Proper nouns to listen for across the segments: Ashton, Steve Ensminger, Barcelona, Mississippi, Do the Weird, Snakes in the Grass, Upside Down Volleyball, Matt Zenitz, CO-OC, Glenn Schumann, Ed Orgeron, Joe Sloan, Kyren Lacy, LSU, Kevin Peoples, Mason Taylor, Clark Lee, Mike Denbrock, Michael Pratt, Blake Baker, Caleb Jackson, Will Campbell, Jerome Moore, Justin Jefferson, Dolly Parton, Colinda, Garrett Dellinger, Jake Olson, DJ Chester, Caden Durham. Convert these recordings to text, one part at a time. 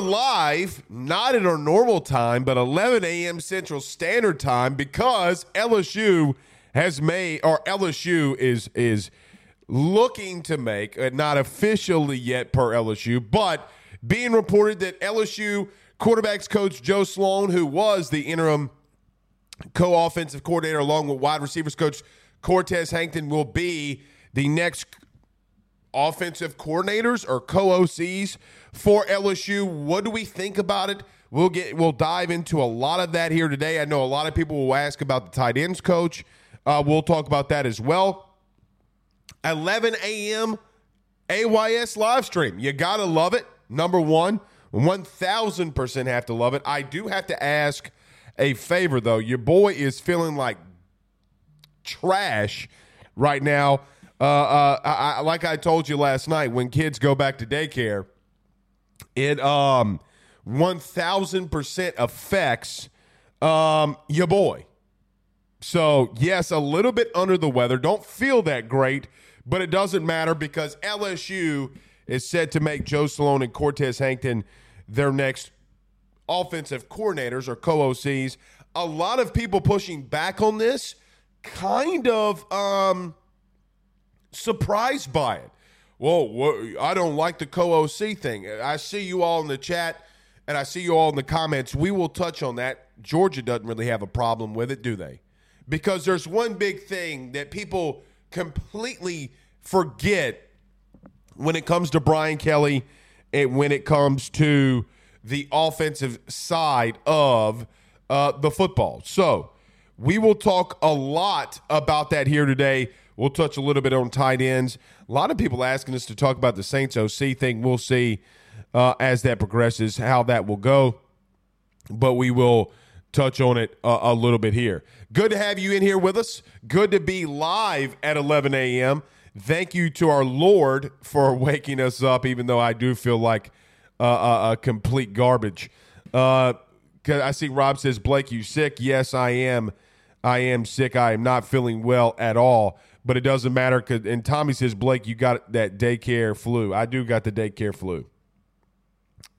Live, not at our normal time, but 11 a.m. Central Standard Time, because LSU has made, or LSU is looking to make, not officially yet per LSU, but being reported that LSU quarterbacks coach Joe Sloan, who was the interim co-offensive coordinator along with wide receivers coach Cortez Hankton, will be the next offensive coordinators or co-OCs for LSU. What do we think about it? We'll dive into a lot of that here today. I know a lot of people will ask about the tight ends coach. We'll talk about that as well. 11 a.m. AYS live stream. You gotta love it. Number one, 1,000% have to love it. I do have to ask a favor though. Your boy is feeling like trash right now. I like I told you last night, when kids go back to daycare, it 1,000% affects your boy. So, yes, a little bit under the weather. Don't feel that great, but it doesn't matter because LSU is set to make Joe Sloan and Cortez Hankton their next offensive coordinators or co-OCs. A lot of people pushing back on this, kind of surprised by it. Well, I don't like the co-OC thing. I see you all in the chat, and I see you all in the comments. We will touch on that. Georgia doesn't really have a problem with it, do they? Because there's one big thing that people completely forget when it comes to Brian Kelly and when it comes to the offensive side of the football. So we will talk a lot about that here today. We'll touch a little bit on tight ends. A lot of people asking us to talk about the Saints OC thing. We'll see as that progresses how that will go, but we will touch on it a little bit here. Good to have you in here with us. Good to be live at 11 a.m. Thank you to our Lord for waking us up, even though I do feel like a complete garbage. I see Rob says, Blake, you sick? Yes, I am. I am sick. I am not feeling well at all. But it doesn't matter. And Tommy says, Blake, you got that daycare flu. I do got the daycare flu.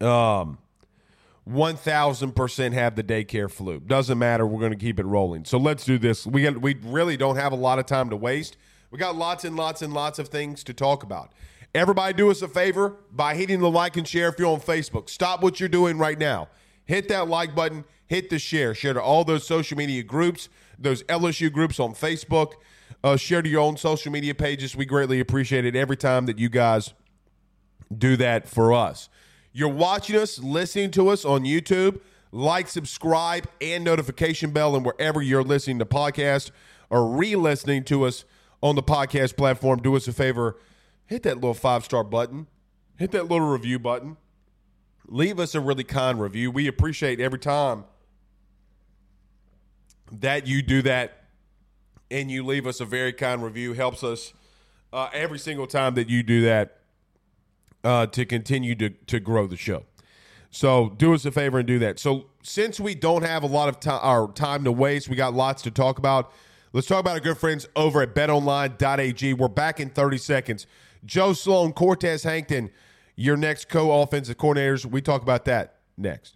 1,000% have the daycare flu. Doesn't matter. We're going to keep it rolling. So let's do this. We really don't have a lot of time to waste. We got lots and lots and lots of things to talk about. Everybody do us a favor by hitting the like and share if you're on Facebook. Stop what you're doing right now. Hit that like button. Hit the share. Share to all those social media groups, those LSU groups on Facebook. Share to your own social media pages. We greatly appreciate it every time that you guys do that for us. You're watching us, listening to us on YouTube. Like, subscribe, and notification bell, and wherever you're listening to podcasts or re-listening to us on the podcast platform, do us a favor. Hit that little 5-star button. Hit that little review button. Leave us a really kind review. We appreciate every time that you do that and you leave us a very kind review helps us every single time that you do that to continue to grow the show. So do us a favor and do that. So since we don't have a lot of time to waste, we got lots to talk about. Let's talk about our good friends over at betonline.ag. We're back in 30 seconds. Joe Sloan, Cortez Hankton, your next co-offensive coordinators. We talk about that next.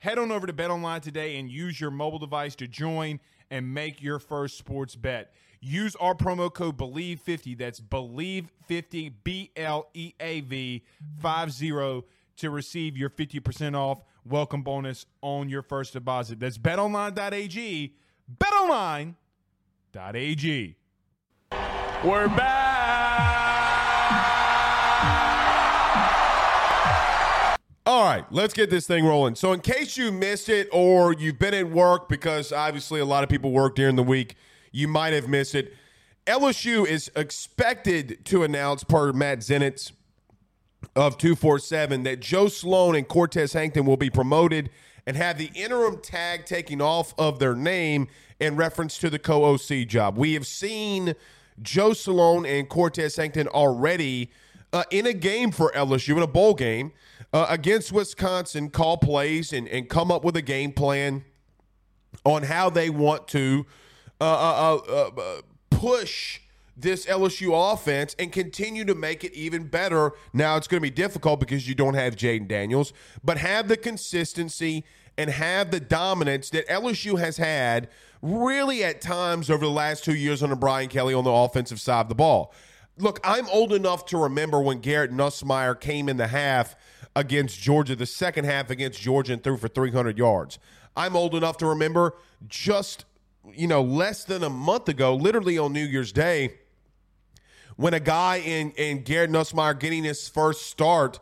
Head on over to BetOnline today and use your mobile device to join and make your first sports bet. Use our promo code BELIEVE50, that's BELIEVE50, BLEAV50, to receive your 50% off welcome bonus on your first deposit. That's betonline.ag, betonline.ag. We're back! All right, let's get this thing rolling. So in case you missed it or you've been at work, because obviously a lot of people work during the week, you might have missed it. LSU is expected to announce, per Matt Zenitz of 247, that Joe Sloan and Cortez Hankton will be promoted and have the interim tag taking off of their name in reference to the CO-OC job. We have seen Joe Sloan and Cortez Hankton already in a game for LSU, in a bowl game, against Wisconsin, call plays and come up with a game plan on how they want to push this LSU offense and continue to make it even better. Now, it's going to be difficult because you don't have Jayden Daniels, but have the consistency and have the dominance that LSU has had really at times over the last 2 years under Brian Kelly on the offensive side of the ball. Look, I'm old enough to remember when Garrett Nussmeier came in the half against Georgia, the second half against Georgia, and threw for 300 yards. I'm old enough to remember just less than a month ago, literally on New Year's Day, when a guy in Garrett Nussmeier getting his first start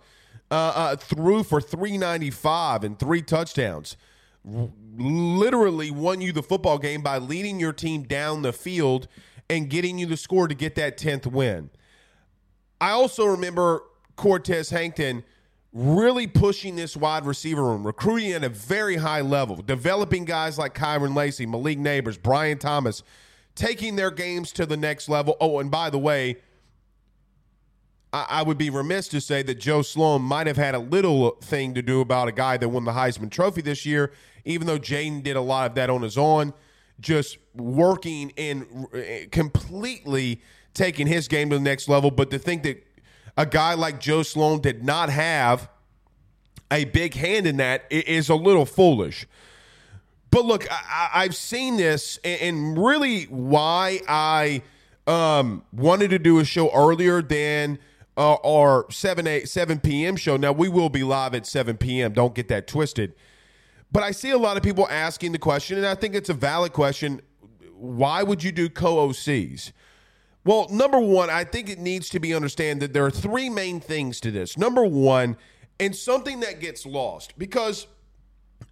threw for 395 and 3 touchdowns, literally won you the football game by leading your team down the field and getting you the score to get that 10th win. I also remember Cortez Hankton really pushing this wide receiver room, recruiting at a very high level, developing guys like Kyren Lacy, Malik Nabers, Brian Thomas, taking their games to the next level. Oh, and by the way, I would be remiss to say that Joe Sloan might have had a little thing to do about a guy that won the Heisman Trophy this year, even though Jayden did a lot of that on his own, just working and completely taking his game to the next level. But to think that a guy like Joe Sloan did not have a big hand in that is a little foolish. But look, I've seen this, and really why I wanted to do a show earlier than our 7 p.m. show. Now, we will be live at 7 p.m. Don't get that twisted. But I see a lot of people asking the question, and I think it's a valid question, why would you do co-OCs? Well, number one, I think it needs to be understood that there are 3 main things to this. Number one, and something that gets lost, because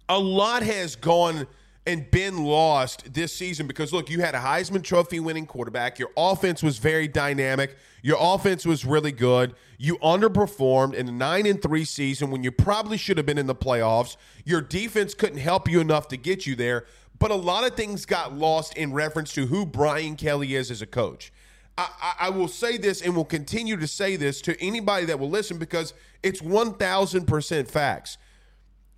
a lot has gone and been lost this season because, look, you had a Heisman Trophy winning quarterback. Your offense was very dynamic. Your offense was really good. You underperformed in a 9-3 season when you probably should have been in the playoffs. Your defense couldn't help you enough to get you there, but a lot of things got lost in reference to who Brian Kelly is as a coach. I will say this and will continue to say this to anybody that will listen because it's 1,000% facts.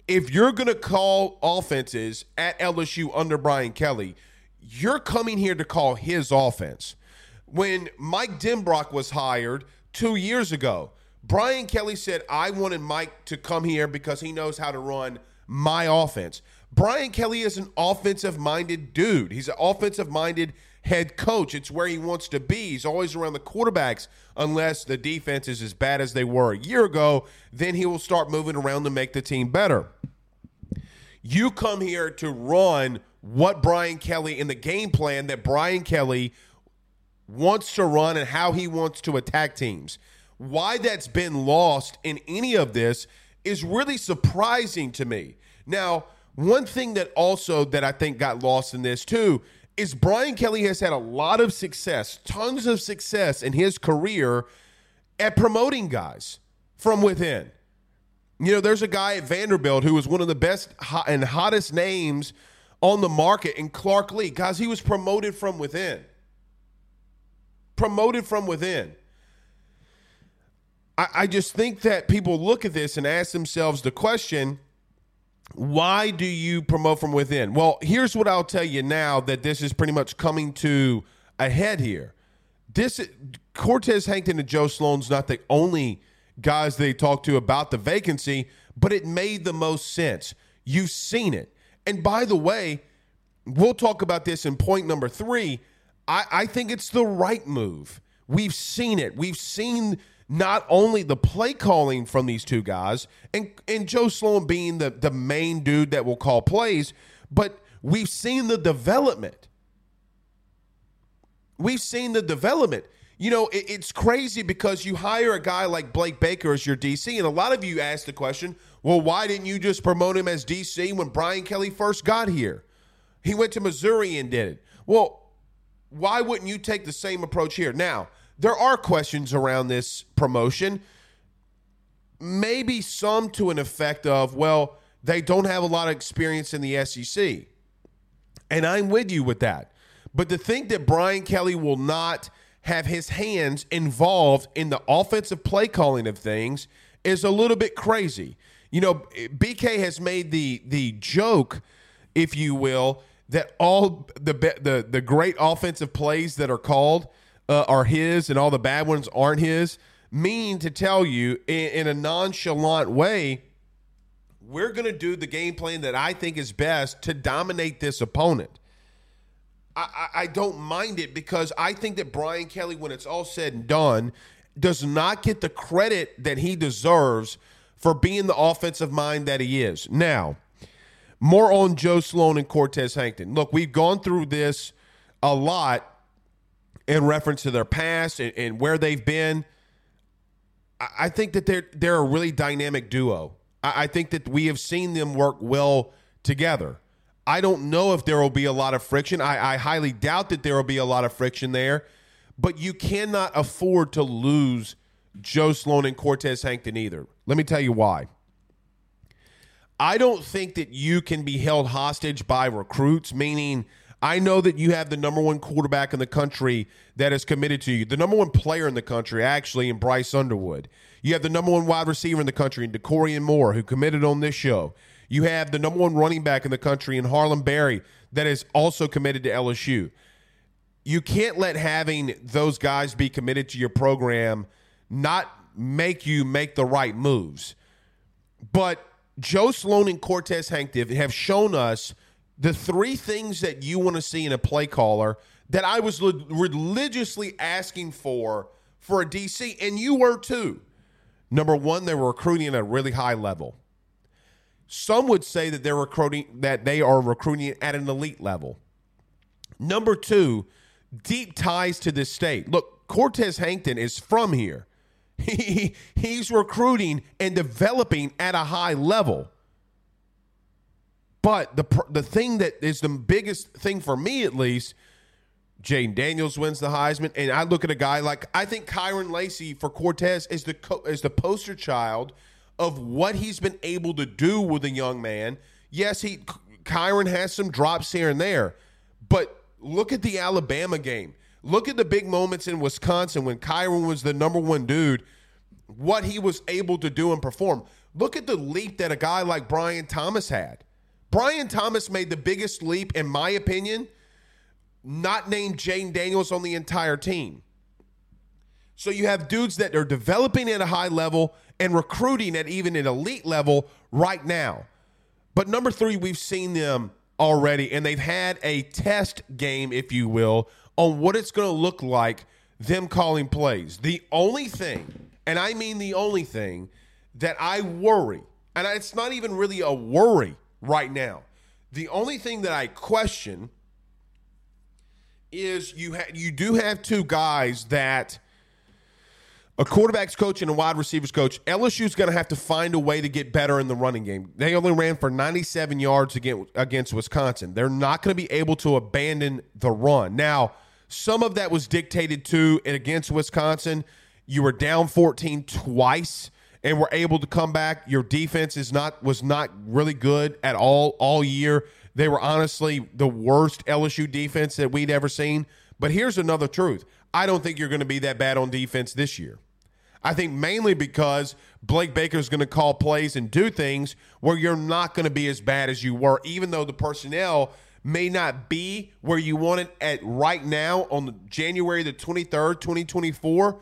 If you're going to call offenses at LSU under Brian Kelly, you're coming here to call his offense. When Mike Denbrock was hired 2 years ago, Brian Kelly said, I wanted Mike to come here because he knows how to run my offense. Brian Kelly is an offensive-minded dude. He's an offensive-minded head coach. It's where he wants to be. He's always around the quarterbacks unless the defense is as bad as they were a year ago. Then he will start moving around to make the team better. You come here to run what Brian Kelly in the game plan that Brian Kelly wants to run and how he wants to attack teams. Why that's been lost in any of this is really surprising to me. Now, one thing that also that I think got lost in this too is Brian Kelly has had a lot of success, tons of success in his career at promoting guys from within. You know, there's a guy at Vanderbilt who was one of the best and hottest names on the market in Clark Lee. Guys, he was promoted from within. Promoted from within. I just think that people look at this and ask themselves the question, why do you promote from within? Well, here's what I'll tell you now that this is pretty much coming to a head here. This Cortez Hankton and Joe Sloan's not the only guys they talked to about the vacancy, but it made the most sense. You've seen it. And by the way, we'll talk about this in point number 3. I think it's the right move. We've seen it. We've seen not only the play calling from these two guys and Joe Sloan being the main dude that will call plays, but we've seen the development. We've seen the development. You know, it's crazy because you hire a guy like Blake Baker as your DC, and a lot of you ask the question, well, why didn't you just promote him as DC when Brian Kelly first got here? He went to Missouri and did it. Well, why wouldn't you take the same approach here? Now, there are questions around this promotion. Maybe some to an effect of, well, they don't have a lot of experience in the SEC. And I'm with you with that. But to think that Brian Kelly will not have his hands involved in the offensive play calling of things is a little bit crazy. You know, BK has made the joke, if you will, that all the great offensive plays that are called are his and all the bad ones aren't his. Mean to tell you in a nonchalant way, we're going to do the game plan that I think is best to dominate this opponent. I don't mind it because I think that Brian Kelly, when it's all said and done, does not get the credit that he deserves for being the offensive mind that he is. Now, more on Joe Sloan and Cortez Hankton. Look, we've gone through this a lot in reference to their past and where they've been. I think that they're a really dynamic duo. I think that we have seen them work well together. I don't know if there will be a lot of friction. I highly doubt that there will be a lot of friction there. But you cannot afford to lose Joe Sloan and Cortez Hankton either. Let me tell you why. I don't think that you can be held hostage by recruits, meaning I know that you have the number one quarterback in the country that is committed to you, the number one player in the country, actually, in Bryce Underwood. You have the number one wide receiver in the country in DeCorian Moore, who committed on this show. You have the number one running back in the country in Harlem Barry that is also committed to LSU. You can't let having those guys be committed to your program not make you make the right moves. But Joe Sloan and Cortez Hankton have shown us the three things that you want to see in a play caller that I was religiously asking for a DC, and you were too. Number one, they were recruiting at a really high level. Some would say that they're recruiting, that they are recruiting at an elite level. Number two, deep ties to this state. Look, Cortez Hankton is from here. He's recruiting and developing at a high level. But the thing that is the biggest thing for me, at least, Jayden Daniels wins the Heisman, and I look at a guy like, I think Kyren Lacy for Cortez is the poster child of what he's been able to do with a young man. Yes, Kyren has some drops here and there, but look at the Alabama game. Look at the big moments in Wisconsin when Kyren was the number one dude, what he was able to do and perform. Look at the leap that a guy like Brian Thomas had. Brian Thomas made the biggest leap, in my opinion, not named Jayden Daniels on the entire team. So you have dudes that are developing at a high level and recruiting at even an elite level right now. But number three, we've seen them already, and they've had a test game, if you will, on what it's going to look like, them calling plays. The only thing, and I mean the only thing, that I worry, and it's not even really a worry right now. The only thing that I question is you do have two guys that a quarterback's coach and a wide receiver's coach. LSU's going to have to find a way to get better in the running game. They only ran for 97 yards against Wisconsin. They're not going to be able to abandon the run. Now, some of that was dictated to and against Wisconsin. You were down 14 twice and were able to come back. Your defense was not really good at all year. They were honestly the worst LSU defense that we'd ever seen. But here's another truth. I don't think you're going to be that bad on defense this year. I think mainly because Blake Baker is going to call plays and do things where you're not going to be as bad as you were, even though the personnel may not be where you want it at right now on January the 23rd, 2024.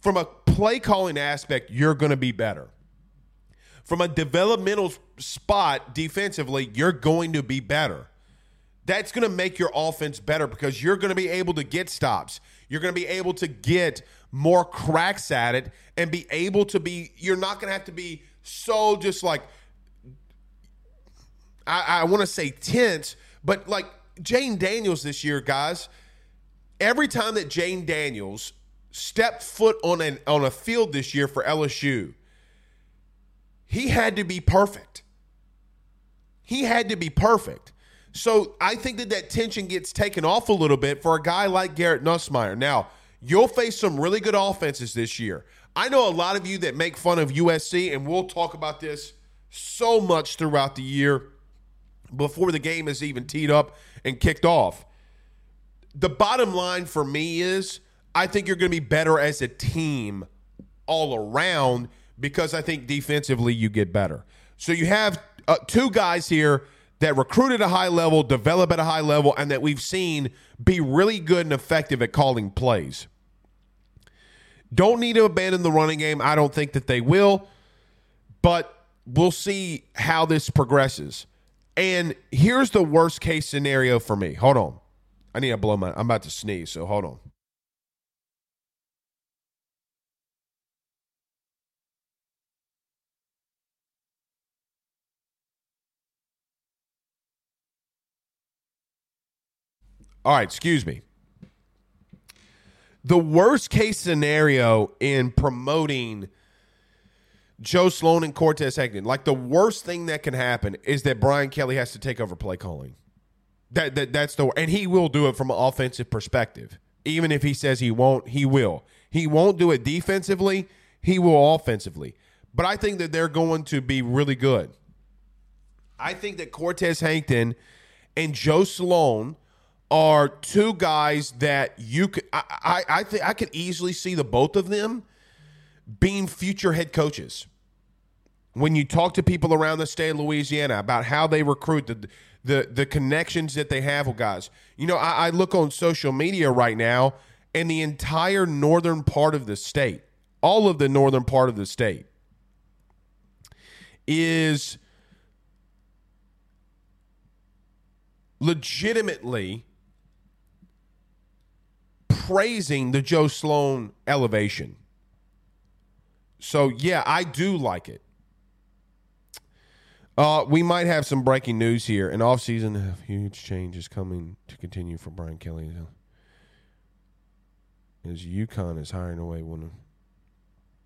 From a play calling aspect, you're going to be better. From a developmental spot defensively, you're going to be better. That's going to make your offense better because you're going to be able to get stops. You're going to be able to get more cracks at it and be able to be, you're not going to have to be so just like, I want to say tense, but like Jayden Daniels this year, guys, every time that Jayden Daniels stepped foot on a field this year for LSU, he had to be perfect. He had to be perfect. So I think that tension gets taken off a little bit for a guy like Garrett Nussmeier. Now, you'll face some really good offenses this year. I know a lot of you that make fun of USC, and we'll talk about this so much throughout the year before the game is even teed up and kicked off. The bottom line for me is I think you're going to be better as a team all around because I think defensively you get better. So you have two guys here that recruit at a high level, develop at a high level, and that we've seen be really good and effective at calling plays. Don't need to abandon the running game. I don't think that they will, but we'll see how this progresses. And here's the worst case scenario for me. Hold on. I need to blow my, I'm about to sneeze, so hold on. All right, excuse me. The worst case scenario in promoting Joe Sloan and Cortez Hankton, like the worst thing that can happen is that Brian Kelly has to take over play calling. That's the, and he will do it from an offensive perspective. Even if he says he won't, he will. He won't do it defensively. He will offensively. But I think that they're going to be really good. I think that Cortez Hankton and Joe Sloan are two guys that you could, I think I could easily see the both of them being future head coaches. When you talk to people around the state of Louisiana about how they recruit, the connections that they have with guys, you know, I look on social media right now and the entire northern part of the state, all of the northern part of the state is legitimately praising the Joe Sloan elevation. So, yeah, I do like it. We might have some breaking news here. In offseason, a huge change is coming to continue for Brian Kelly. As UConn is hiring away one of...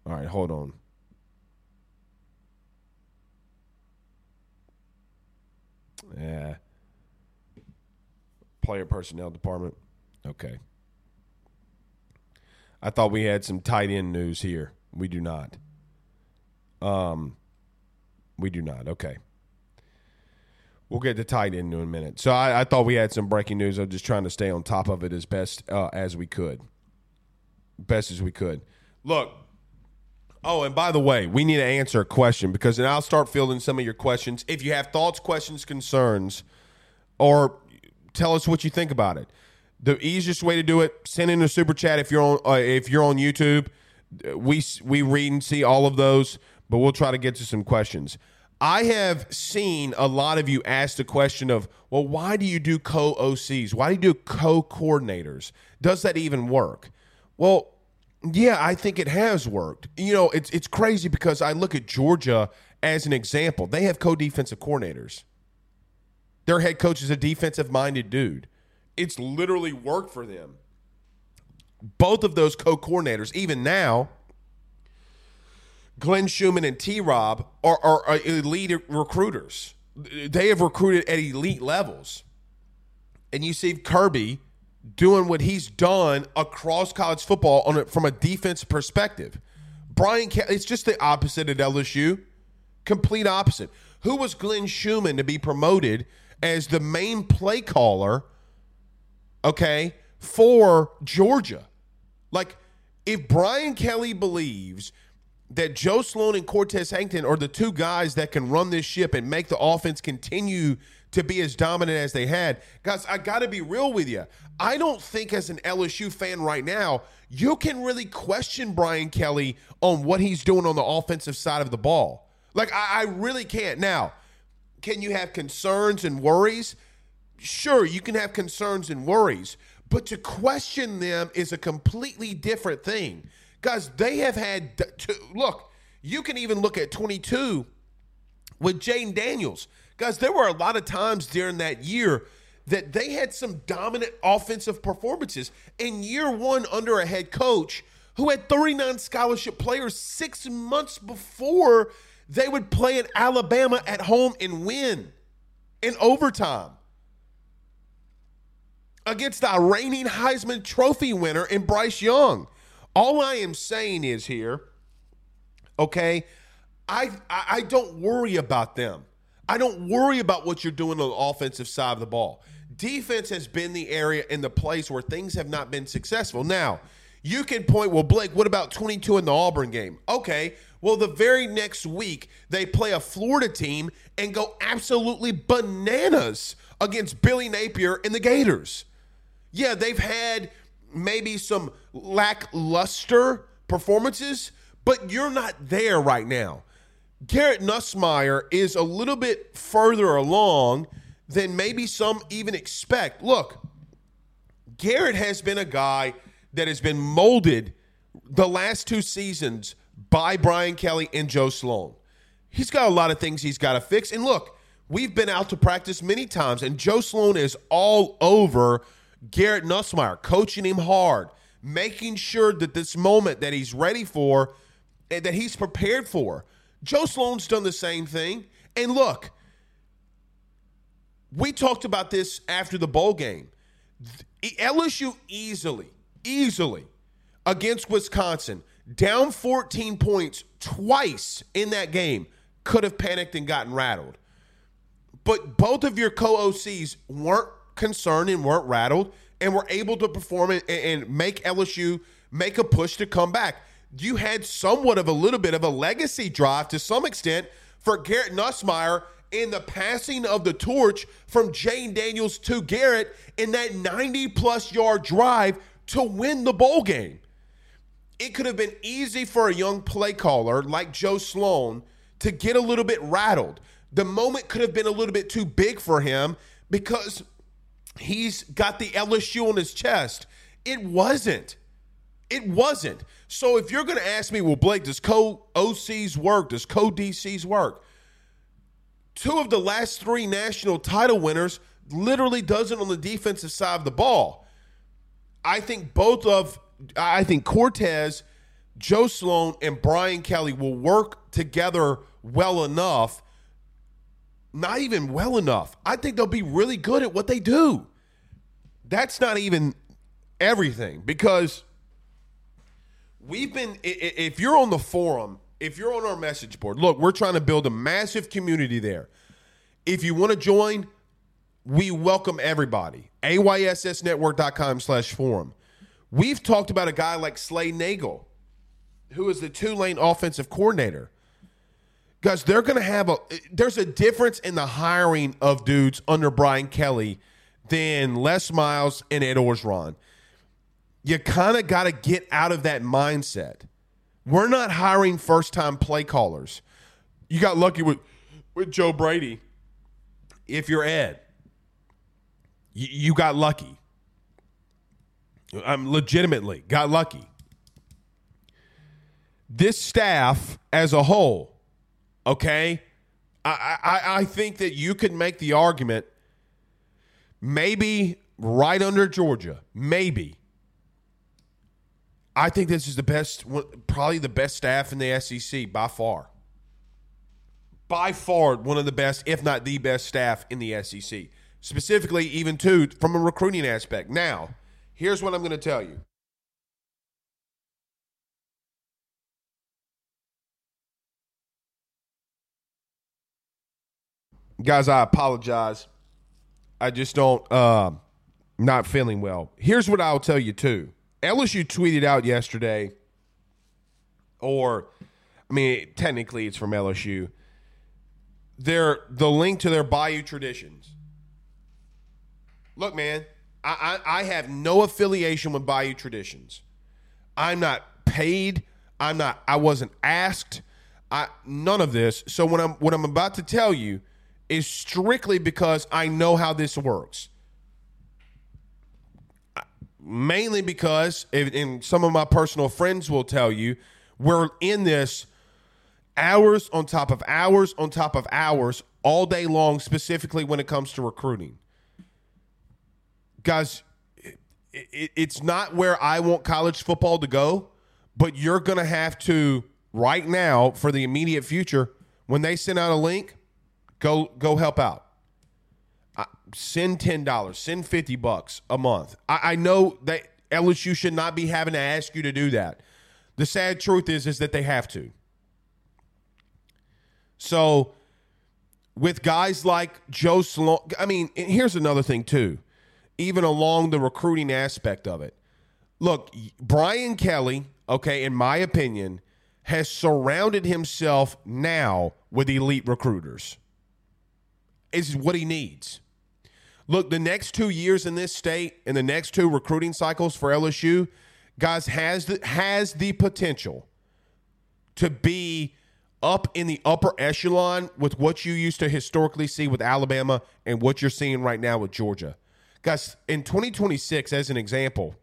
All right, hold on. Yeah. Player personnel department. Okay. I thought we had some tight end news here. We do not. We do not. Okay. We'll get to tight end in a minute. So I thought we had some breaking news. I'm just trying to stay on top of it as best as we could. Best as we could. Look. Oh, and by the way, we need to answer a question because then I'll start fielding some of your questions. If you have thoughts, questions, concerns, or tell us what you think about it. The easiest way to do it, send in a super chat if you're on YouTube. We read and see all of those, but we'll try to get to some questions. I have seen a lot of you ask the question of, well, why do you do co-OCs? Why do you do co-coordinators? Does that even work? Well, yeah, I think it has worked. You know, it's crazy because I look at Georgia as an example. They have co-defensive coordinators. Their head coach is a defensive-minded dude. It's literally worked for them. Both of those co-coordinators, even now, Glenn Schumann and T-Rob are elite recruiters. They have recruited at elite levels. And you see Kirby doing what he's done across college football from a defense perspective. Brian Kelly, it's just the opposite at LSU. Complete opposite. Who was Glenn Schumann to be promoted as the main play caller, okay, for Georgia? Like, if Brian Kelly believes that Joe Sloan and Cortez Hankton are the two guys that can run this ship and make the offense continue to be as dominant as they had, guys, I got to be real with you. I don't think as an LSU fan right now, you can really question Brian Kelly on what he's doing on the offensive side of the ball. Like, I really can't. Now, can you have concerns and worries? Sure, you can have concerns and worries, but to question them is a completely different thing. Guys, they have had to look, you can even look at 22 with Jayden Daniels. Guys, there were a lot of times during that year that they had some dominant offensive performances. In year one under a head coach who had 39 scholarship players 6 months before they would play at Alabama at home and win in overtime against the reigning Heisman Trophy winner in Bryce Young. All I am saying is here, okay, I don't worry about them. I don't worry about what you're doing on the offensive side of the ball. Defense has been the area and the place where things have not been successful. Now, you can point, well, Blake, what about 22 in the Auburn game? Okay, well, the very next week they play a Florida team and go absolutely bananas against Billy Napier and the Gators. Yeah, they've had maybe some lackluster performances, but you're not there right now. Garrett Nussmeier is a little bit further along than maybe some even expect. Look, Garrett has been a guy that has been molded the last two seasons by Brian Kelly and Joe Sloan. He's got a lot of things he's got to fix. And look, we've been out to practice many times, and Joe Sloan is all over Garrett Nussmeier, coaching him hard, making sure that this moment that he's ready for and that he's prepared for. Joe Sloan's done the same thing. And look, we talked about this after the bowl game. LSU easily against Wisconsin, down 14 points twice in that game, could have panicked and gotten rattled. But both of your co-OCs weren't concerned and weren't rattled and were able to perform and make LSU make a push to come back. You had somewhat of a little bit of a legacy drive to some extent for Garrett Nussmeier in the passing of the torch from Jayden Daniels to Garrett in that 90-plus yard drive to win the bowl game. It could have been easy for a young play caller like Joe Sloan to get a little bit rattled. The moment could have been a little bit too big for him because he's got the LSU on his chest. It wasn't. So if you're going to ask me, well, Blake, does co-OCs work? Does co-DCs work? Two of the last three national title winners literally does it on the defensive side of the ball. I think Cortez, Joe Sloan, and Brian Kelly will work together well enough. Not even well enough. I think they'll be really good at what they do. That's not even everything, because we've been, if you're on the forum, if you're on our message board, look, we're trying to build a massive community there. If you want to join, we welcome everybody. AYSSnetwork.com/forum. We've talked about a guy like Slade Nagel, who is the Tulane offensive coordinator. Guys, they're going to have there's a difference in the hiring of dudes under Brian Kelly than Les Miles and Ed Orgeron. You kind of got to get out of that mindset. We're not hiring first-time play callers. You got lucky with Joe Brady. If you're Ed, you got lucky. I'm legitimately got lucky. This staff as a whole, okay, I think that you could make the argument maybe right under Georgia, maybe. I think this is the best, probably the best staff in the SEC by far. By far, one of the best, if not the best staff in the SEC. Specifically, even too, from a recruiting aspect. Now, here's what I'm going to tell you. Guys, I apologize. I just don't, not feeling well. Here's what I'll tell you too. LSU tweeted out yesterday, or, I mean, technically it's from LSU, the link to their Bayou Traditions. Look, man, I have no affiliation with Bayou Traditions. I'm not paid. I wasn't asked. None of this. So what I'm about to tell you is strictly because I know how this works. Mainly because, and some of my personal friends will tell you, we're in this hours on top of hours on top of hours all day long, specifically when it comes to recruiting. Guys, it's not where I want college football to go, but you're going to have to, right now, for the immediate future, when they send out a link, go help out. Send $10, send $50 a month. I know that LSU should not be having to ask you to do that. The sad truth is that they have to. So with guys like Joe Sloan, I mean, and here's another thing too, even along the recruiting aspect of it. Look, Brian Kelly, okay, in my opinion, has surrounded himself now with elite recruiters. Is what he needs. Look, the next 2 years in this state and the next two recruiting cycles for LSU, guys, has the potential to be up in the upper echelon with what you used to historically see with Alabama and what you're seeing right now with Georgia. Guys, in 2026, as an example,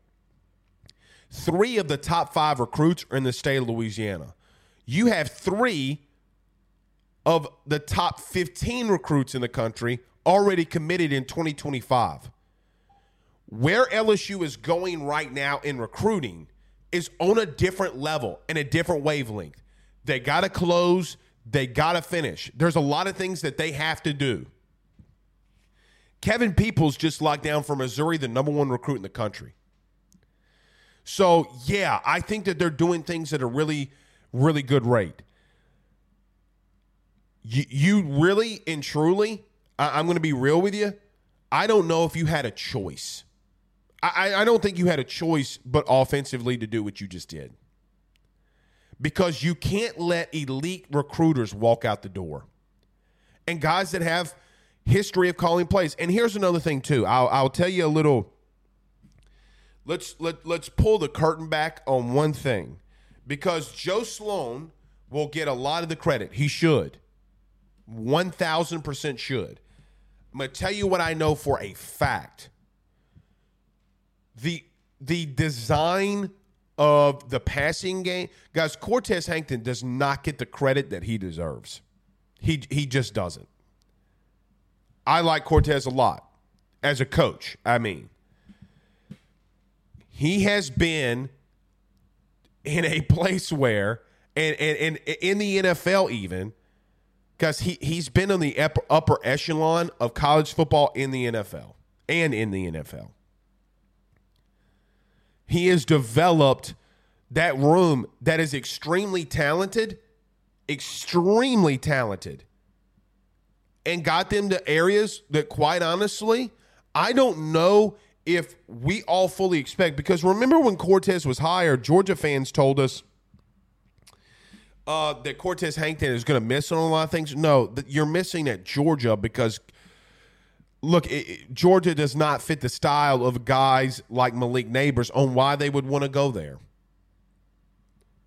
3 of the top 5 recruits are in the state of Louisiana. You have 3 of the top 15 recruits in the country already committed in 2025. Where LSU is going right now in recruiting is on a different level and a different wavelength. They got to close. They got to finish. There's a lot of things that they have to do. Kevin Peoples just locked down for Missouri, the number 1 recruit in the country. So, yeah, I think that they're doing things at a really, really good rate. You really and truly, I'm going to be real with you, I don't know if you had a choice. I don't think you had a choice but offensively to do what you just did. Because you can't let elite recruiters walk out the door. And guys that have history of calling plays. And here's another thing, too. I'll tell you a little. Let's pull the curtain back on one thing. Because Joe Sloan will get a lot of the credit. He should. 1,000% should. I'm going to tell you what I know for a fact. The design of the passing game, guys, Cortez Hankton does not get the credit that he deserves. He just doesn't. I like Cortez a lot as a coach. I mean, he has been in a place where, and in the NFL even, because he's been on the upper echelon of college football in the NFL and in the NFL. He has developed that room that is extremely talented, and got them to areas that, quite honestly, I don't know if we all fully expect. Because remember when Cortez was hired, Georgia fans told us, that Cortez Hankton is going to miss on a lot of things. No, you're missing at Georgia because, look, Georgia does not fit the style of guys like Malik Nabers on why they would want to go there.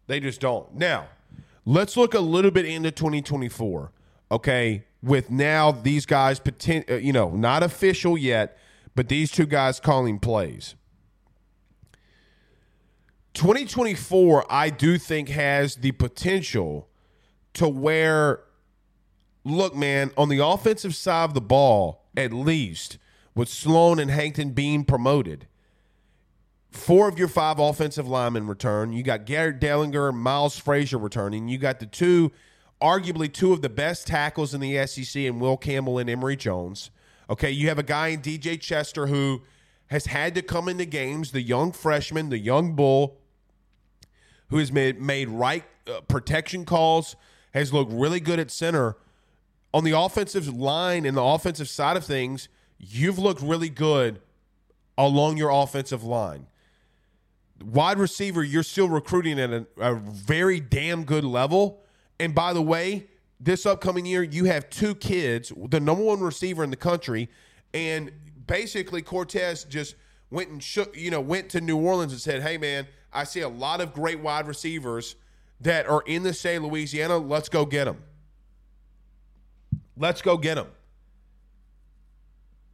They just don't. Now, let's look a little bit into 2024, okay, with now these guys, not official yet, but these two guys calling plays. 2024, I do think, has the potential to where, look, man, on the offensive side of the ball, at least, with Sloan and Hankton being promoted. 4 of your 5 offensive linemen return. You got Garrett Dellinger and Miles Frazier returning. You got the arguably two of the best tackles in the SEC in Will Campbell and Emory Jones. Okay, you have a guy in DJ Chester who has had to come into games, the young freshman, the young bull, who has made right protection calls, has looked really good at center. On the offensive line and the offensive side of things, you've looked really good along your offensive line. Wide receiver, you're still recruiting at a very damn good level. And by the way, this upcoming year, you have 2 kids, the #1 receiver in the country, and basically Cortez just went and went to New Orleans and said, hey, man, I see a lot of great wide receivers that are in the state of Louisiana. Let's go get them. Let's go get them.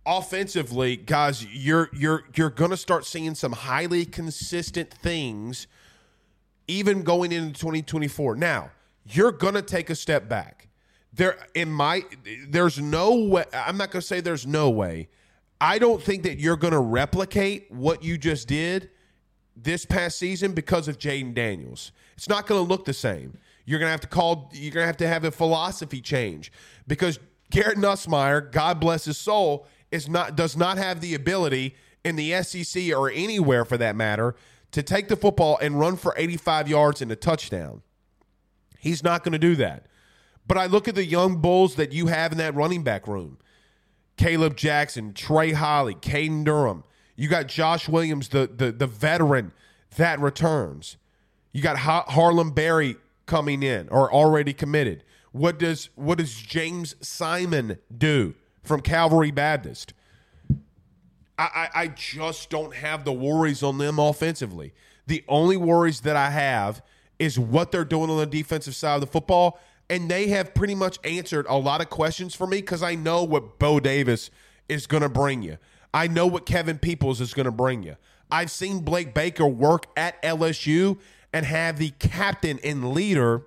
Offensively, guys, you're going to start seeing some highly consistent things even going into 2024. Now, you're going to take a step back. There's no way. I'm not going to say there's no way. I don't think that you're going to replicate what you just did this past season because of Jayden Daniels. It's not going to look the same. You're going to have a philosophy change because Garrett Nussmeier, God bless his soul, does not have the ability in the SEC or anywhere for that matter to take the football and run for 85 yards and a touchdown. He's not going to do that. But I look at the young bulls that you have in that running back room. Caleb Jackson, Trey Holly, Caden Durham. You got Josh Williams, the veteran, that returns. You got Harlem Barry coming in or already committed. What does James Simon do from Calvary Baptist? I just don't have the worries on them offensively. The only worries that I have is what they're doing on the defensive side of the football, and they have pretty much answered a lot of questions for me because I know what Bo Davis is going to bring you. I know what Kevin Peoples is going to bring you. I've seen Blake Baker work at LSU and have the captain and leader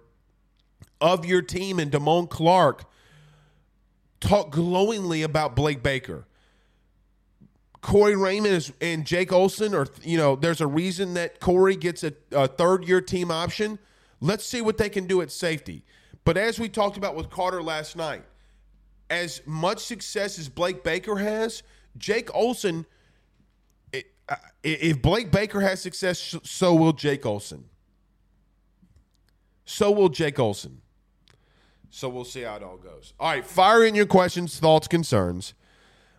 of your team and Damone Clark talk glowingly about Blake Baker. Corey Raymond and Jake Olson, there's a reason that Corey gets a third-year team option. Let's see what they can do at safety. But as we talked about with Carter last night, as much success as Blake Baker has, Jake Olson, if Blake Baker has success, so will Jake Olson. So we'll see how it all goes. All right, fire in your questions, thoughts, concerns.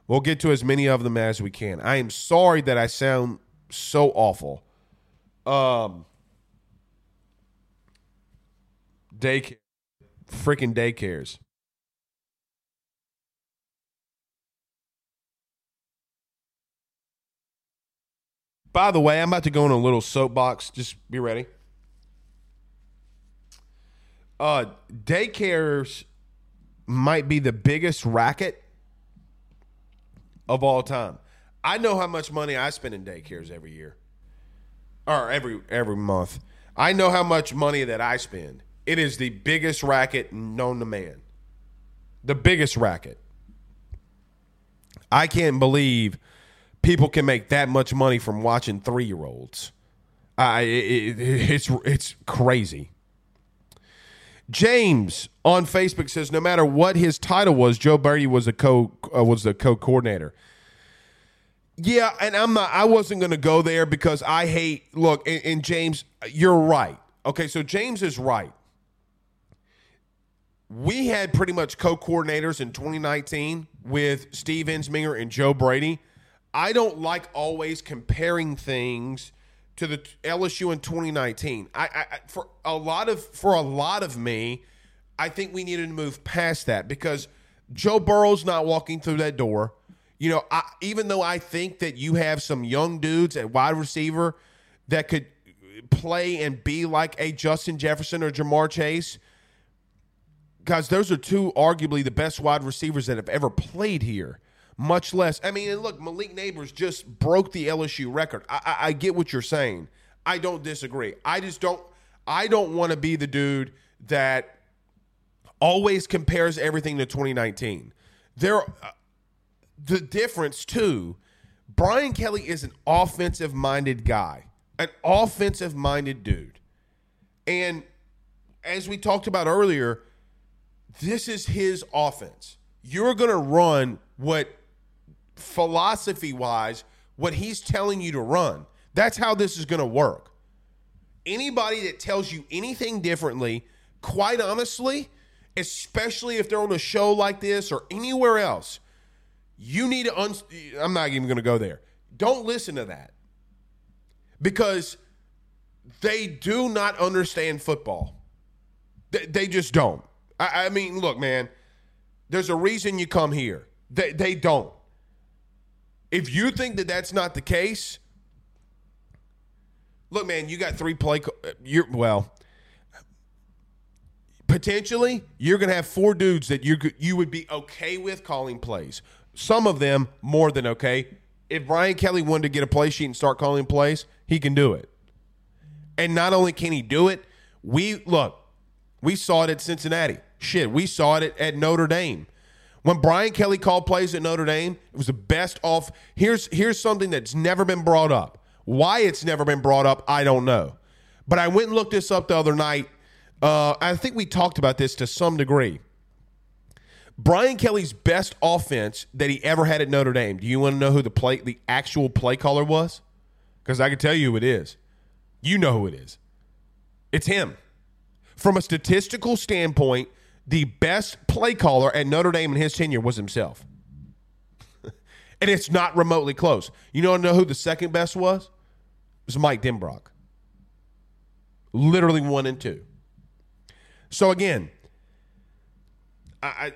We'll get to as many of them as we can. I am sorry that I sound so awful. Daycare. Freaking daycares. By the way, I'm about to go in a little soapbox. Just be ready. Daycares might be the biggest racket of all time. I know how much money I spend in daycares every year. Or every month. I know how much money that I spend. It is the biggest racket known to man. The biggest racket. I can't believe people can make that much money from watching 3-year-olds. It's crazy. James on Facebook says, no matter what his title was, Joe Brady was the co-coordinator. Yeah, and I wasn't going to go there because I hate, look, and James, you're right. Okay, so James is right. We had pretty much co-coordinators in 2019 with Steve Ensminger and Joe Brady. I don't like always comparing things to the LSU in 2019. For a lot of me, I think we needed to move past that because Joe Burrow's not walking through that door. Even though I think that you have some young dudes at wide receiver that could play and be like a Justin Jefferson or Jamar Chase, guys, those are 2 arguably the best wide receivers that have ever played here. Much less, and look, Malik Nabers just broke the LSU record. I get what you're saying. I don't disagree. I don't want to be the dude that always compares everything to 2019. There, the difference, too, Brian Kelly is an offensive-minded guy, an offensive-minded dude. And as we talked about earlier, this is his offense. You're going to run what, philosophy-wise, what he's telling you to run. That's how this is going to work. Anybody that tells you anything differently, quite honestly, especially if they're on a show like this or anywhere else, you need to I'm not even going to go there. Don't listen to that, because they do not understand football. They just don't. I mean, look, man, there's a reason you come here. They don't. If you think that that's not the case, look, man, you got three play – potentially you're going to have four dudes that you would be okay with calling plays. Some of them more than okay. If Brian Kelly wanted to get a play sheet and start calling plays, he can do it. And not only can he do it, we saw it at Cincinnati. Shit, we saw it at Notre Dame. When Brian Kelly called plays at Notre Dame, it was the best off – here's something that's never been brought up. Why it's never been brought up, I don't know. But I went and looked this up the other night. I think we talked about this to some degree. Brian Kelly's best offense that he ever had at Notre Dame. Do you want to know who the actual play caller was? Because I can tell you who it is. You know who it is. It's him. From a statistical standpoint, the best play caller at Notre Dame in his tenure was himself. And it's not remotely close. You don't know who the second best was? It was Mike Denbrock. Literally 1 and 2. So, again, I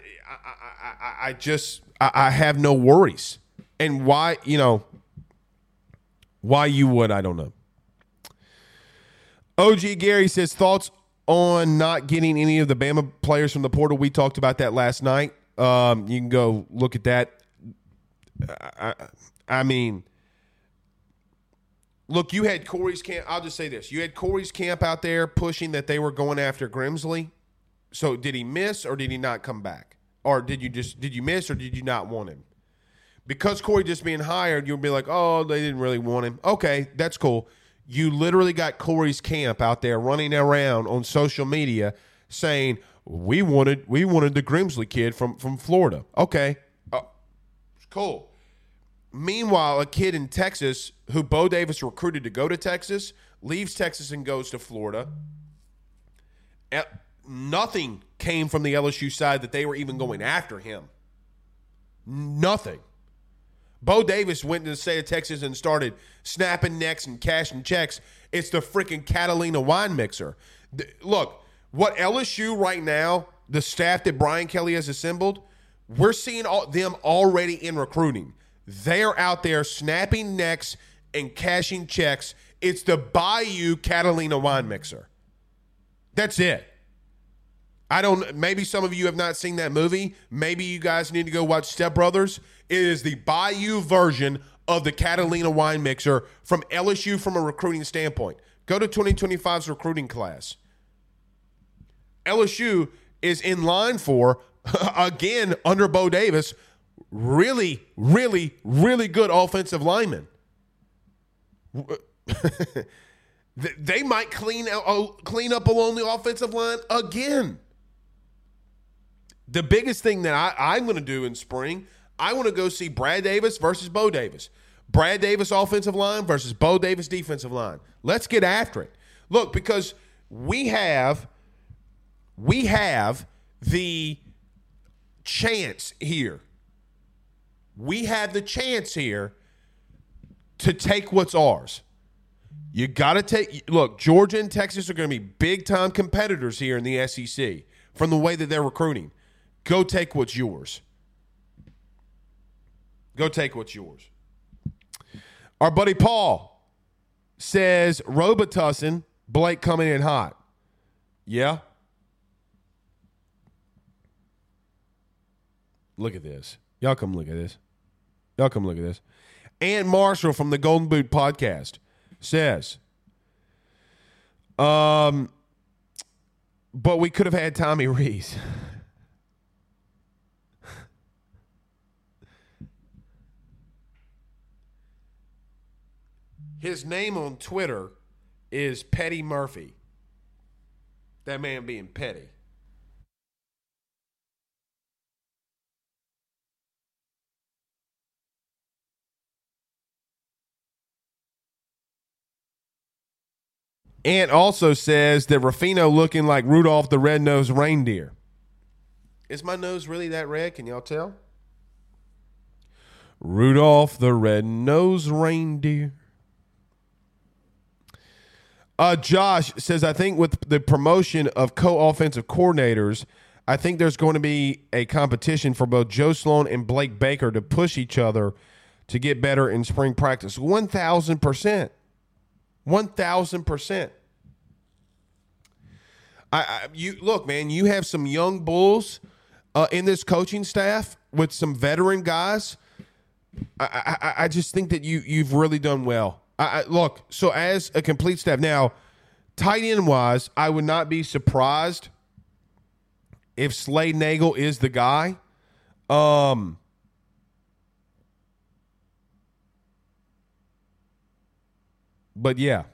have no worries. And why you would, I don't know. OG Gary says, thoughts on not getting any of the Bama players from the portal? We talked about that last night. You can go look at that. I mean, look, you had Corey's camp. I'll just say this. You had Corey's camp out there pushing that they were going after Grimsley. So did he miss or did he not come back? Or did you miss or did you not want him? Because Corey just being hired, you'll be like, oh, they didn't really want him. Okay, that's cool. You literally got Corey's camp out there running around on social media saying, we wanted the Grimsley kid from Florida. Okay. Cool. Meanwhile, a kid in Texas who Bo Davis recruited to go to Texas leaves Texas and goes to Florida. Nothing came from the LSU side that they were even going after him. Nothing. Bo Davis went to the state of Texas and started snapping necks and cashing checks. It's the freaking Catalina wine mixer. Look, what LSU right now, the staff that Brian Kelly has assembled, we're seeing them already in recruiting. They're out there snapping necks and cashing checks. It's the Bayou Catalina wine mixer. That's it. Maybe some of you have not seen that movie. Maybe you guys need to go watch Step Brothers. It is the Bayou version of the Catalina wine mixer from LSU from a recruiting standpoint. Go to 2025's recruiting class. LSU is in line for, again, under Bo Davis, really, really, really good offensive linemen. They might clean up along the offensive line again. The biggest thing that I'm going to do in spring, I want to go see Brad Davis versus Bo Davis. Brad Davis offensive line versus Bo Davis defensive line. Let's get after it. Look, because we have the chance here. We have the chance here to take what's ours. You got to take – look, Georgia and Texas are going to be big-time competitors here in the SEC from the way that they're recruiting. Go take what's yours. Go take what's yours. Our buddy Paul says, Robitussin, Blake coming in hot. Yeah. Look at this. Y'all come look at this. Y'all come look at this. Ann Marshall from the Golden Boot Podcast says, but we could have had Tommy Reese. His name on Twitter is Petty Murphy. That man being petty. Ant also says that Ruffino looking like Rudolph the Red-Nosed Reindeer. Is my nose really that red? Can y'all tell? Rudolph the Red-Nosed Reindeer. Josh says, I think with the promotion of co-offensive coordinators, I think there's going to be a competition for both Joe Sloan and Blake Baker to push each other to get better in spring practice. 1,000%. 1,000%. You look, man, you have some young bulls in this coaching staff with some veteran guys. I just think that you've really done well. Look, so as a complete staff now, tight end wise, I would not be surprised if Slade Nagel is the guy. But yeah.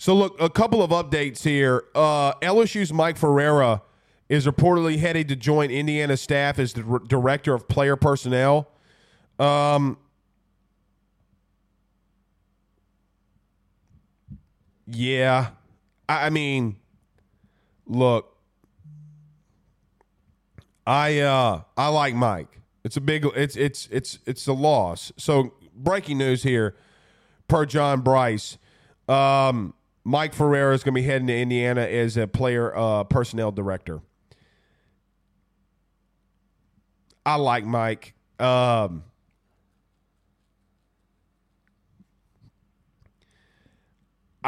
So look, a couple of updates here. LSU's Mike Ferreira is reportedly headed to join Indiana staff as the director of player personnel. Yeah. I mean, look, I like Mike. It's a big, it's a loss. So breaking news here, per John Bryce, Mike Ferreira is going to be heading to Indiana as a player personnel director. I like Mike. I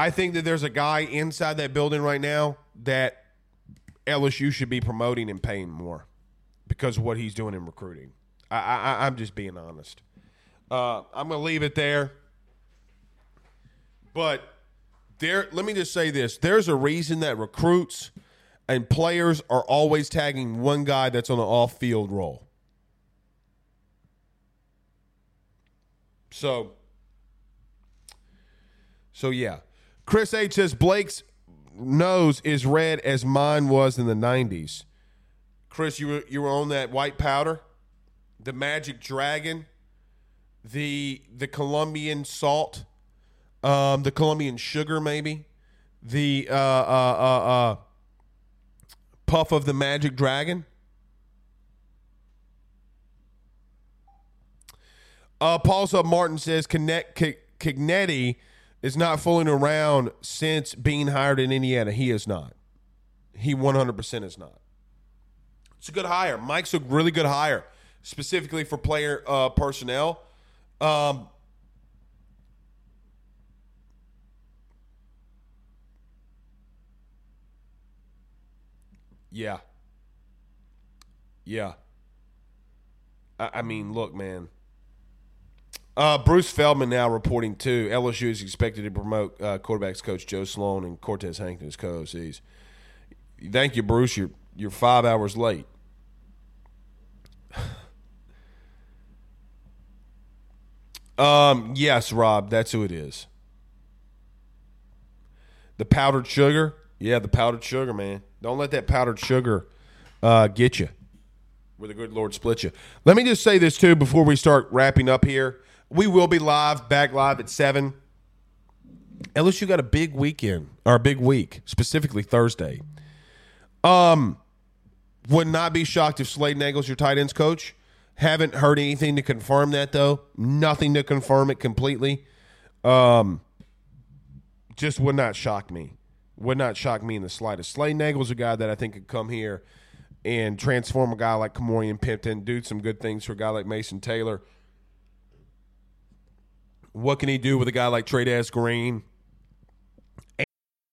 think that there's a guy inside that building right now that LSU should be promoting and paying more because of what he's doing in recruiting. I'm just being honest. I'm going to leave it there. But let me just say this. There's a reason that recruits and players are always tagging one guy that's on an off-field role. So yeah. Chris H says, Blake's nose is red as mine was in the 90s. Chris, you were on that white powder? The Magic Dragon, the Colombian salt, the Colombian sugar, maybe the puff of the Magic Dragon. Paul Sub Martin says Cignetti is not fooling around since being hired in Indiana. He is not. He 100% is not. It's a good hire. Mike's a really good hire. Specifically for player personnel. Yeah. I mean, look, man. Bruce Feldman now reporting, too. LSU is expected to promote quarterbacks coach Joe Sloan and Cortez Hankton as co-OCs. Thank you, Bruce. You're 5 hours late. Yes, Rob, that's who it is. The powdered sugar. Yeah, the powdered sugar, man. Don't let that powdered sugar get you where the good Lord split you. Let me just say this, too, before we start wrapping up here. We will be back live at 7. Unless you got a big weekend or a big week, specifically Thursday. Would not be shocked if Slade Nagel's your tight ends coach. Haven't heard anything to confirm that, though. Nothing to confirm it completely. Just would not shock me. Would not shock me in the slightest. Slade Nagel's a guy that I think could come here and transform a guy like Camorian Pimpton, do some good things for a guy like Mason Taylor. What can he do with a guy like Trey Daz Green?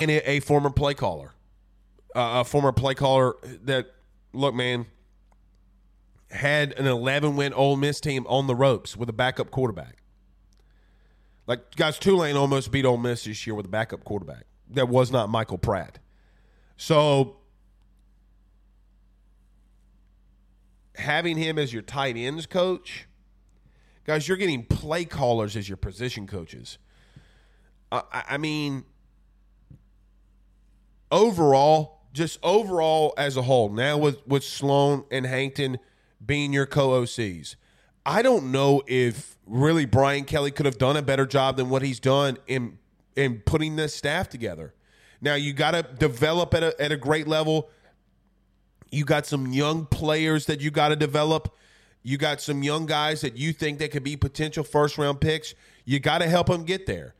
And a former play caller, that, look, man, had an 11-win Ole Miss team on the ropes with a backup quarterback. Like, guys, Tulane almost beat Ole Miss this year with a backup quarterback. That was not Michael Pratt. So, having him as your tight ends coach, guys, you're getting play callers as your position coaches. I mean... Overall as a whole, now with Sloan and Hankton being your co-OCs, I don't know if really Brian Kelly could have done a better job than what he's done in putting this staff together. Now, you got to develop at a great level. You got some young players that you got to develop. You got some young guys that you think that could be potential first-round picks. You got to help them get there.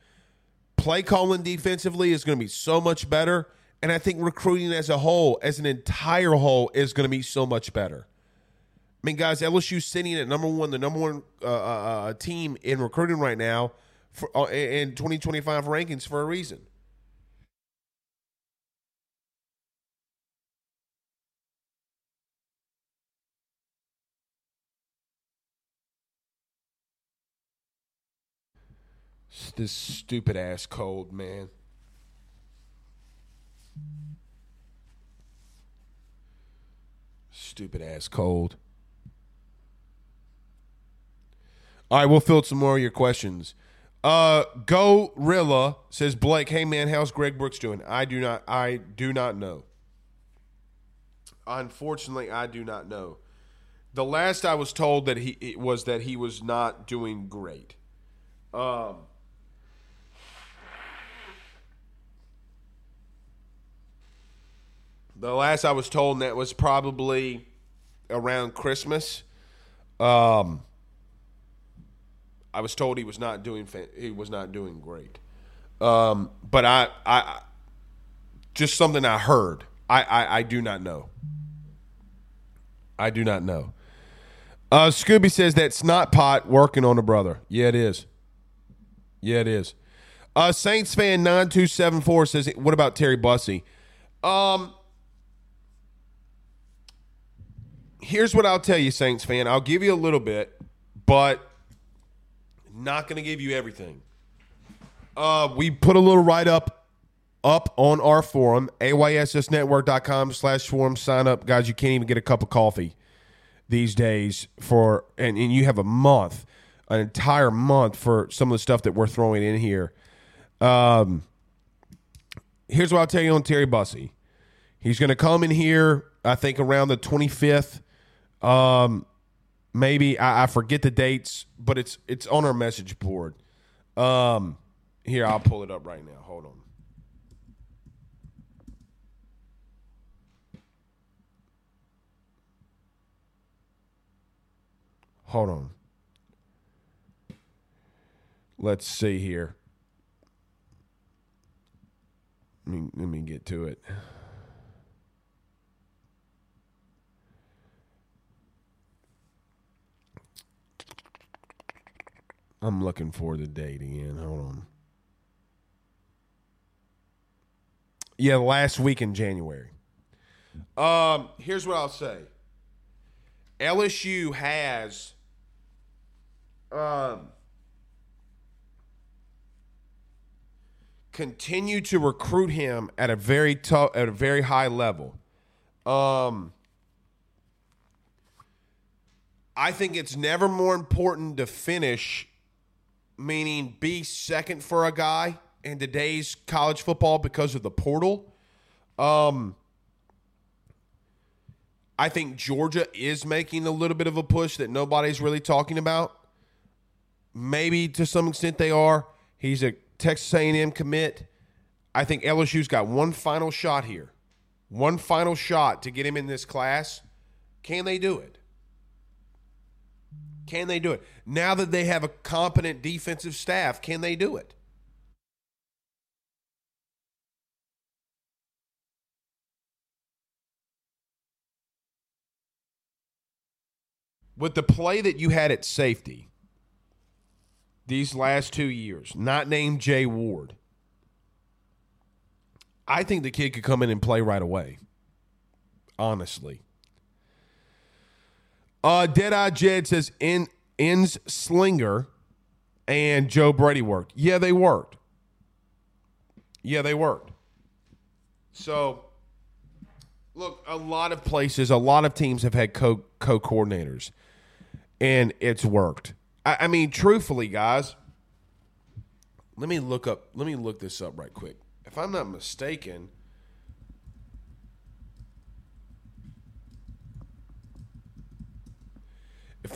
Play calling defensively is going to be so much better. And I think recruiting as a whole, as an entire whole, is going to be so much better. I mean, guys, LSU sitting at the number one team in recruiting right now in 2025 rankings for a reason. It's this stupid ass cold, man. Stupid ass cold. All right, we'll field some more of your questions. Gorilla says, Blake, hey man, how's Greg Brooks doing? I do not know. Unfortunately, I do not know. The last I was told that he was not doing great. The last I was told, that was probably around Christmas. I was told he was not doing great, but I just something I heard. I do not know. I do not know. Scooby says that snot pot working on a brother. Yeah, it is. Saints fan 9274 says, what about Terry Bussey? Here's what I'll tell you, Saints fan. I'll give you a little bit, but not going to give you everything. We put a little write-up up on our forum, aysnetwork.com/forum. Sign up. Guys, you can't even get a cup of coffee these days and you have an entire month for some of the stuff that we're throwing in here. Here's what I'll tell you on Terry Bussey. He's going to come in here, I think, around the 25th. Maybe I forget the dates, but it's on our message board. Here, I'll pull it up right now. Hold on. Hold on. Let's see here. Let me get to it. I'm looking for the date again. Hold on. Yeah, last week in January. Here's what I'll say. LSU has continued to recruit him at a very tough, at a very high level. I think it's never more important to finish, meaning be second for a guy in today's college football because of the portal. I think Georgia is making a little bit of a push that nobody's really talking about. Maybe to some extent they are. He's a Texas A&M commit. I think LSU's got one final shot here. One final shot to get him in this class. Can they do it? Can they do it? Now that they have a competent defensive staff, can they do it? With the play that you had at safety these last 2 years, not named Jay Ward, I think the kid could come in and play right away, honestly. Deadeye Jed says, ends Slinger and Joe Brady worked. Yeah, they worked. So, look, a lot of places, a lot of teams have had co-coordinators, and it's worked. I mean, truthfully, guys, let me look this up right quick. If I'm not mistaken,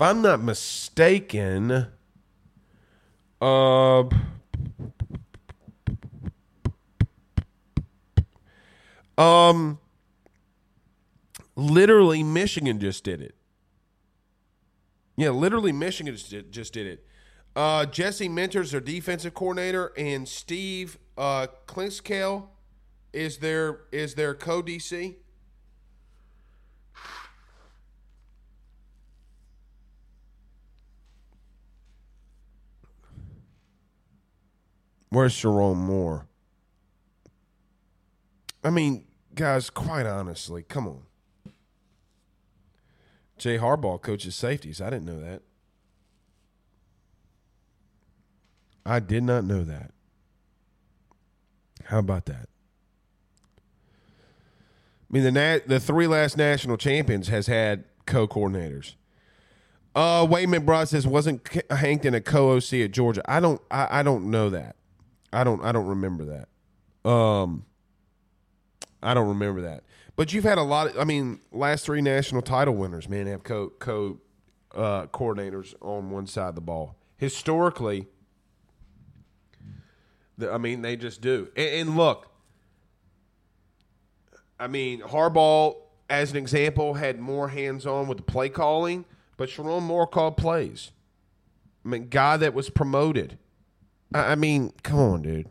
literally Michigan just did it. Yeah, literally Michigan just did it. Jesse Minter's their defensive coordinator, and Steve Klinskale is their co-DC. Where's Jerome Moore? I mean, guys, quite honestly, come on. Jay Harbaugh coaches safeties. I didn't know that. I did not know that. How about that? I mean, the three last national champions has had co-coordinators. Wade McBride says, wasn't Hankton a co-OC at Georgia? I don't know that. I don't remember that. I don't remember that. But you've had a lot of, I mean, last three national title winners, man, have coordinators on one side of the ball. Historically, I mean, they just do. And look, I mean, Harbaugh, as an example, had more hands-on with the play calling, but Sharon Moore called plays. I mean, guy that was promoted. I mean, come on, dude.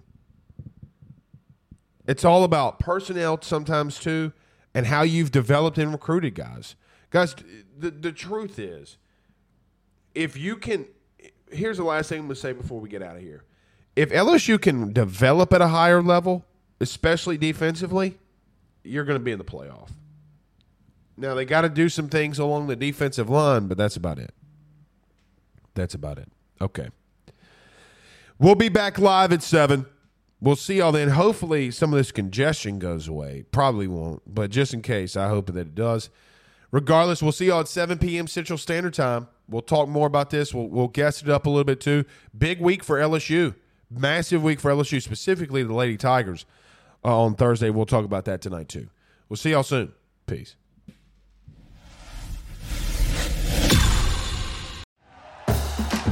It's all about personnel sometimes, too, and how you've developed and recruited guys. Guys, the truth is, if you can – here's the last thing I'm going to say before we get out of here. If LSU can develop at a higher level, especially defensively, you're going to be in the playoff. Now, they got to do some things along the defensive line, but that's about it. That's about it. Okay. We'll be back live at 7. We'll see y'all then. Hopefully some of this congestion goes away. Probably won't, but just in case, I hope that it does. Regardless, we'll see y'all at 7 p.m. Central Standard Time. We'll talk more about this. We'll guess it up a little bit too. Big week for LSU. Massive week for LSU, specifically the Lady Tigers on Thursday. We'll talk about that tonight too. We'll see y'all soon. Peace.